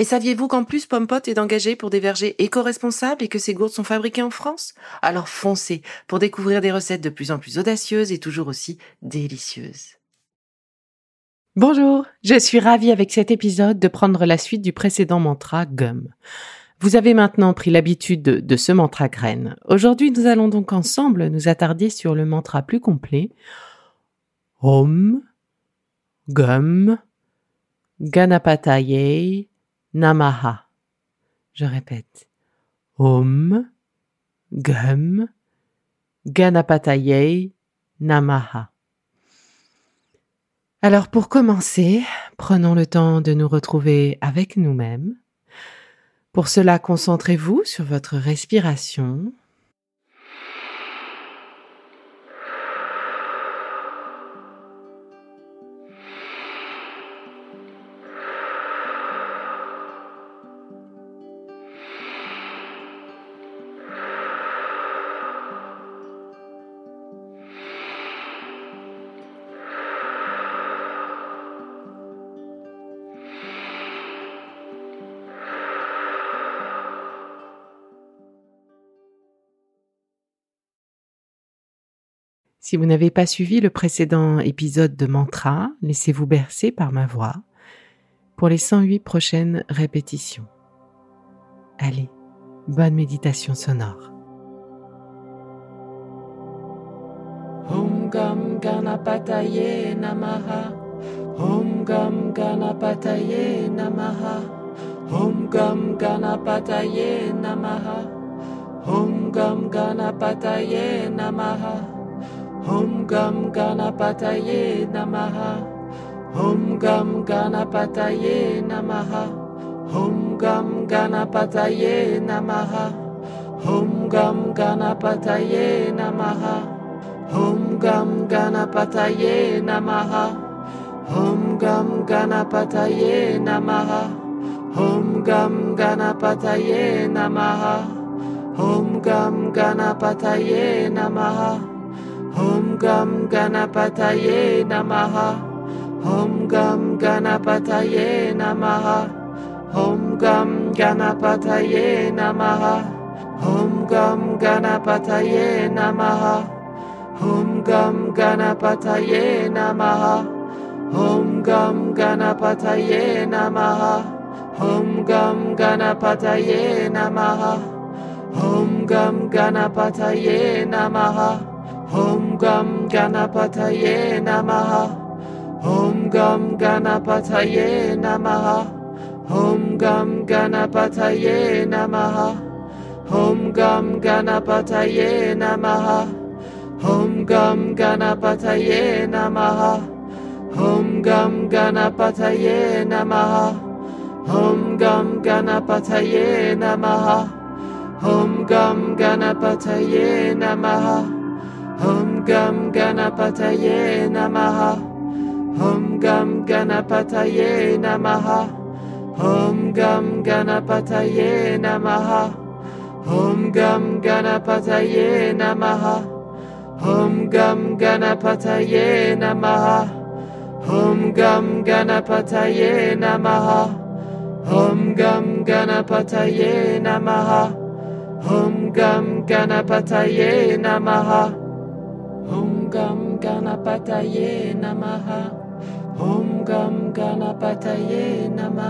Et saviez-vous qu'en plus Pompote est engagé pour des vergers éco-responsables et que ses gourdes sont fabriquées en France? Alors foncez pour découvrir des recettes de plus en plus audacieuses et toujours aussi délicieuses. Bonjour, je suis ravie avec cet épisode de prendre la suite du précédent mantra GUM. Vous avez maintenant pris l'habitude de ce mantra graine. Aujourd'hui, nous allons donc ensemble nous attarder sur le mantra plus complet. OM GUM Ganapataye Namaha. Je répète. OM GUM Ganapataye Namaha. Alors pour commencer, prenons le temps de nous retrouver avec nous-mêmes. Pour cela, concentrez-vous sur votre respiration. Si vous n'avez pas suivi le précédent épisode de mantra, laissez-vous bercer par ma voix pour les 108 prochaines répétitions. Allez, bonne méditation sonore. Om Gam Ganapataye Namaha. Om Gam Ganapataye Namaha. Om Gam Ganapataye Namaha. Om Gam Ganapataye Namaha. Om Gum Ganapataye Namaha. Om Gum Ganapataye Namaha. Om Gum Ganapataye Namaha. Om Gum Ganapataye Namaha. Om Gum Ganapataye Namaha. Om Gum Ganapataye Namaha. Om Gum Ganapataye Namaha. Om Gum Ganapataye Namaha. Om Gum Ganapataye Namaha. Om Gum Ganapataye Namaha. Om Gum Ganapataye Namaha. Om Gum Ganapataye Namaha. Om Gum Ganapataye Namaha. Om Gum Ganapataye Namaha. Om Gum Ganapataye Namaha. Om Gum Ganapataye Namaha. Om Gum Ganapataye Namaha. Om Gum Ganapataye Namaha. Om Gum Ganapataye Namaha. Om Gum Ganapataye Namaha. Om Gum Ganapataye Namaha. Om Gum Ganapataye Namaha. Om Gum Ganapataye Namaha. Om Gum Ganapataye Namaha. Om Gum Ganapataye Namaha. Om Gum Ganapataye Namaha. Om Gum Ganapataye Namaha. Om Gum Ganapataye Namaha. Om Gum Ganapataye Namaha. Om Gum Ganapataye Namaha. Om Gum Ganapataye Namaha. Om Gum Ganapataye Namaha.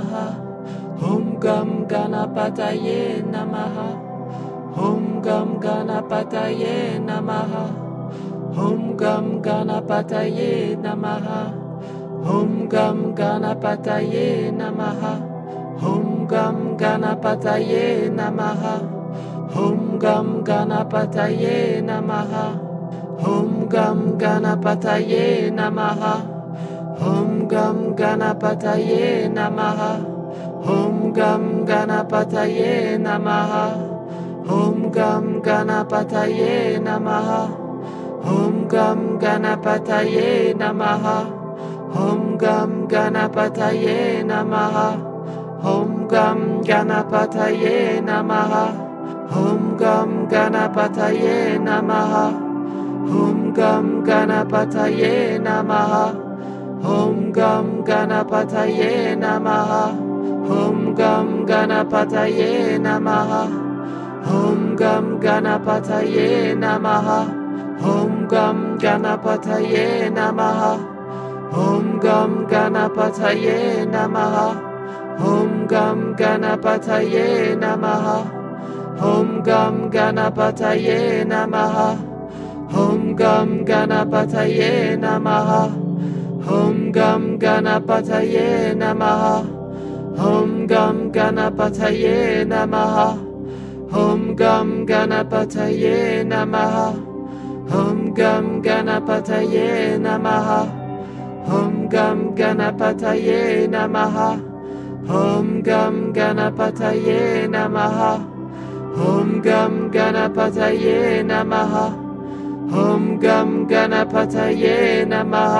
Om Gum Ganapataye Namaha. Om Gum Ganapataye Namaha. Om Gum Ganapataye Namaha. Om Gum Ganapataye Namaha. Om Gam Ganapataye Namaha. Om Gam Ganapataye Namaha. Om Gam Ganapataye Namaha. Om Gam Ganapataye Namaha. Om Gam Ganapataye Namaha. Om Gam Ganapataye Namaha. Om Gam Ganapataye Namaha. Om Gam Ganapataye Namaha. Om Gam Ganapataye Namaha. Om Gam Ganapataye Namaha. Om Gam Ganapataye Namaha. Om Gam Ganapataye Namaha. Om Gam Ganapataye Namaha. Om Gam Ganapataye Namaha. Om Gam Ganapataye Namaha. Om Gam Ganapataye Namaha. Om Gam Ganapataye Namaha. Om Gam Ganapataye Namaha. Om Gam Ganapataye Namaha. Om Gam Ganapataye Namaha. Om Gam Ganapataye Namaha. Om Gam Ganapataye Namaha. Om Gam Ganapataye Namaha. Om Gam Ganapataye Namaha. Om Gam Ganapataye Namaha. Om Gam Ganapataye Namaha. Om Gam Ganapataye Namaha. Om Gam Ganapataye Namaha. Om Gam Ganapataye Namaha.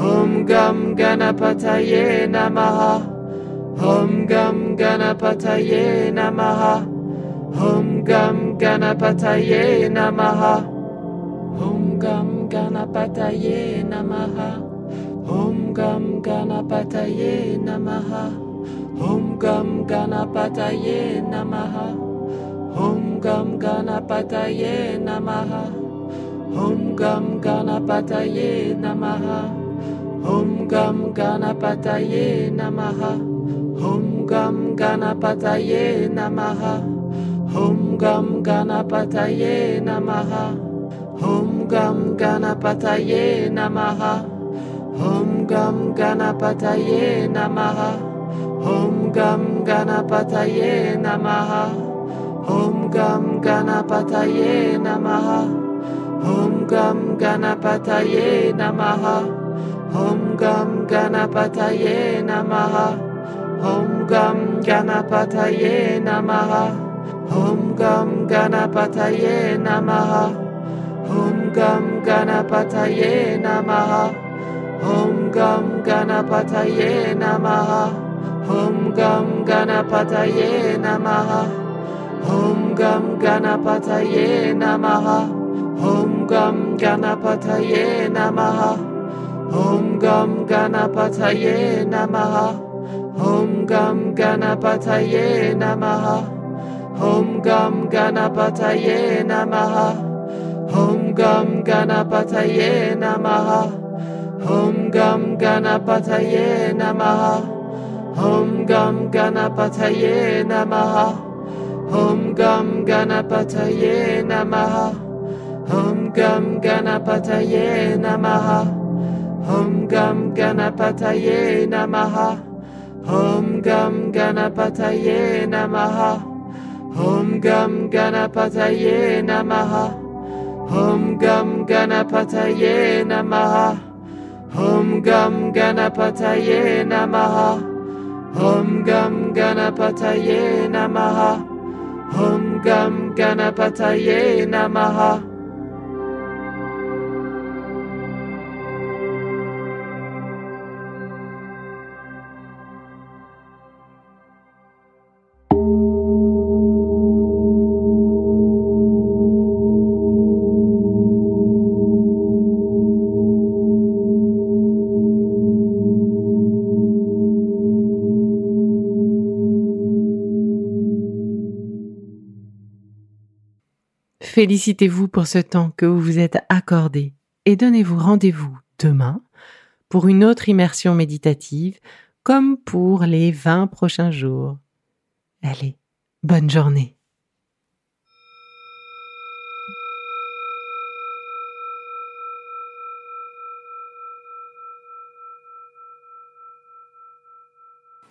Om Gam Ganapataye Namaha. Om Gam Ganapataye Namaha. Om Gam Ganapataye Namaha. Om Gam Ganapataye Namaha. Om Gam Ganapataye Namaha. Om Gam Ganapataye Namaha. Om Gam Ganapataye Namaha. Om Gam Ganapataye Namaha. Om Gam Ganapataye Namaha. Om Gam Ganapataye Namaha. Om Gam Ganapataye Namaha. Om Gam Ganapataye Namaha. Om Gam Ganapataye Namaha. Om Gam Ganapataye Namaha. Om Gam Ganapataye Namaha. Om Gam Ganapataye Namaha. Om Gam Ganapataye Namaha. Om Gam Ganapataye Namaha. Om Gam Ganapataye Namaha. Om Gam Ganapataye Namaha. Om Gam Ganapataye Namaha. Om Gam Ganapataye Namaha. Om Gam Ganapataye Namaha. Om Gam Ganapataye Namaha. Om Gam Ganapataye Namaha. Om Gam Ganapataye Namaha. Om Gam Ganapataye Namaha. Om Gam Ganapataye Namaha. Om Gam Ganapataye Namaha. Om Gam Ganapataye Namaha. Om Gam Ganapataye Namaha. Om Gam Ganapataye Namaha. Om Gam Ganapataye Namaha. Om Gam Ganapataye Namaha. Om Gam Ganapataye Namaha. Om Gam Ganapataye Namaha. Om Gam Ganapataye Namaha. Om Gam Ganapataye Namaha. Om Gam Ganapataye Namaha. Félicitez-vous pour ce temps que vous vous êtes accordé et donnez-vous rendez-vous demain pour une autre immersion méditative comme pour les 20 prochains jours. Allez, bonne journée.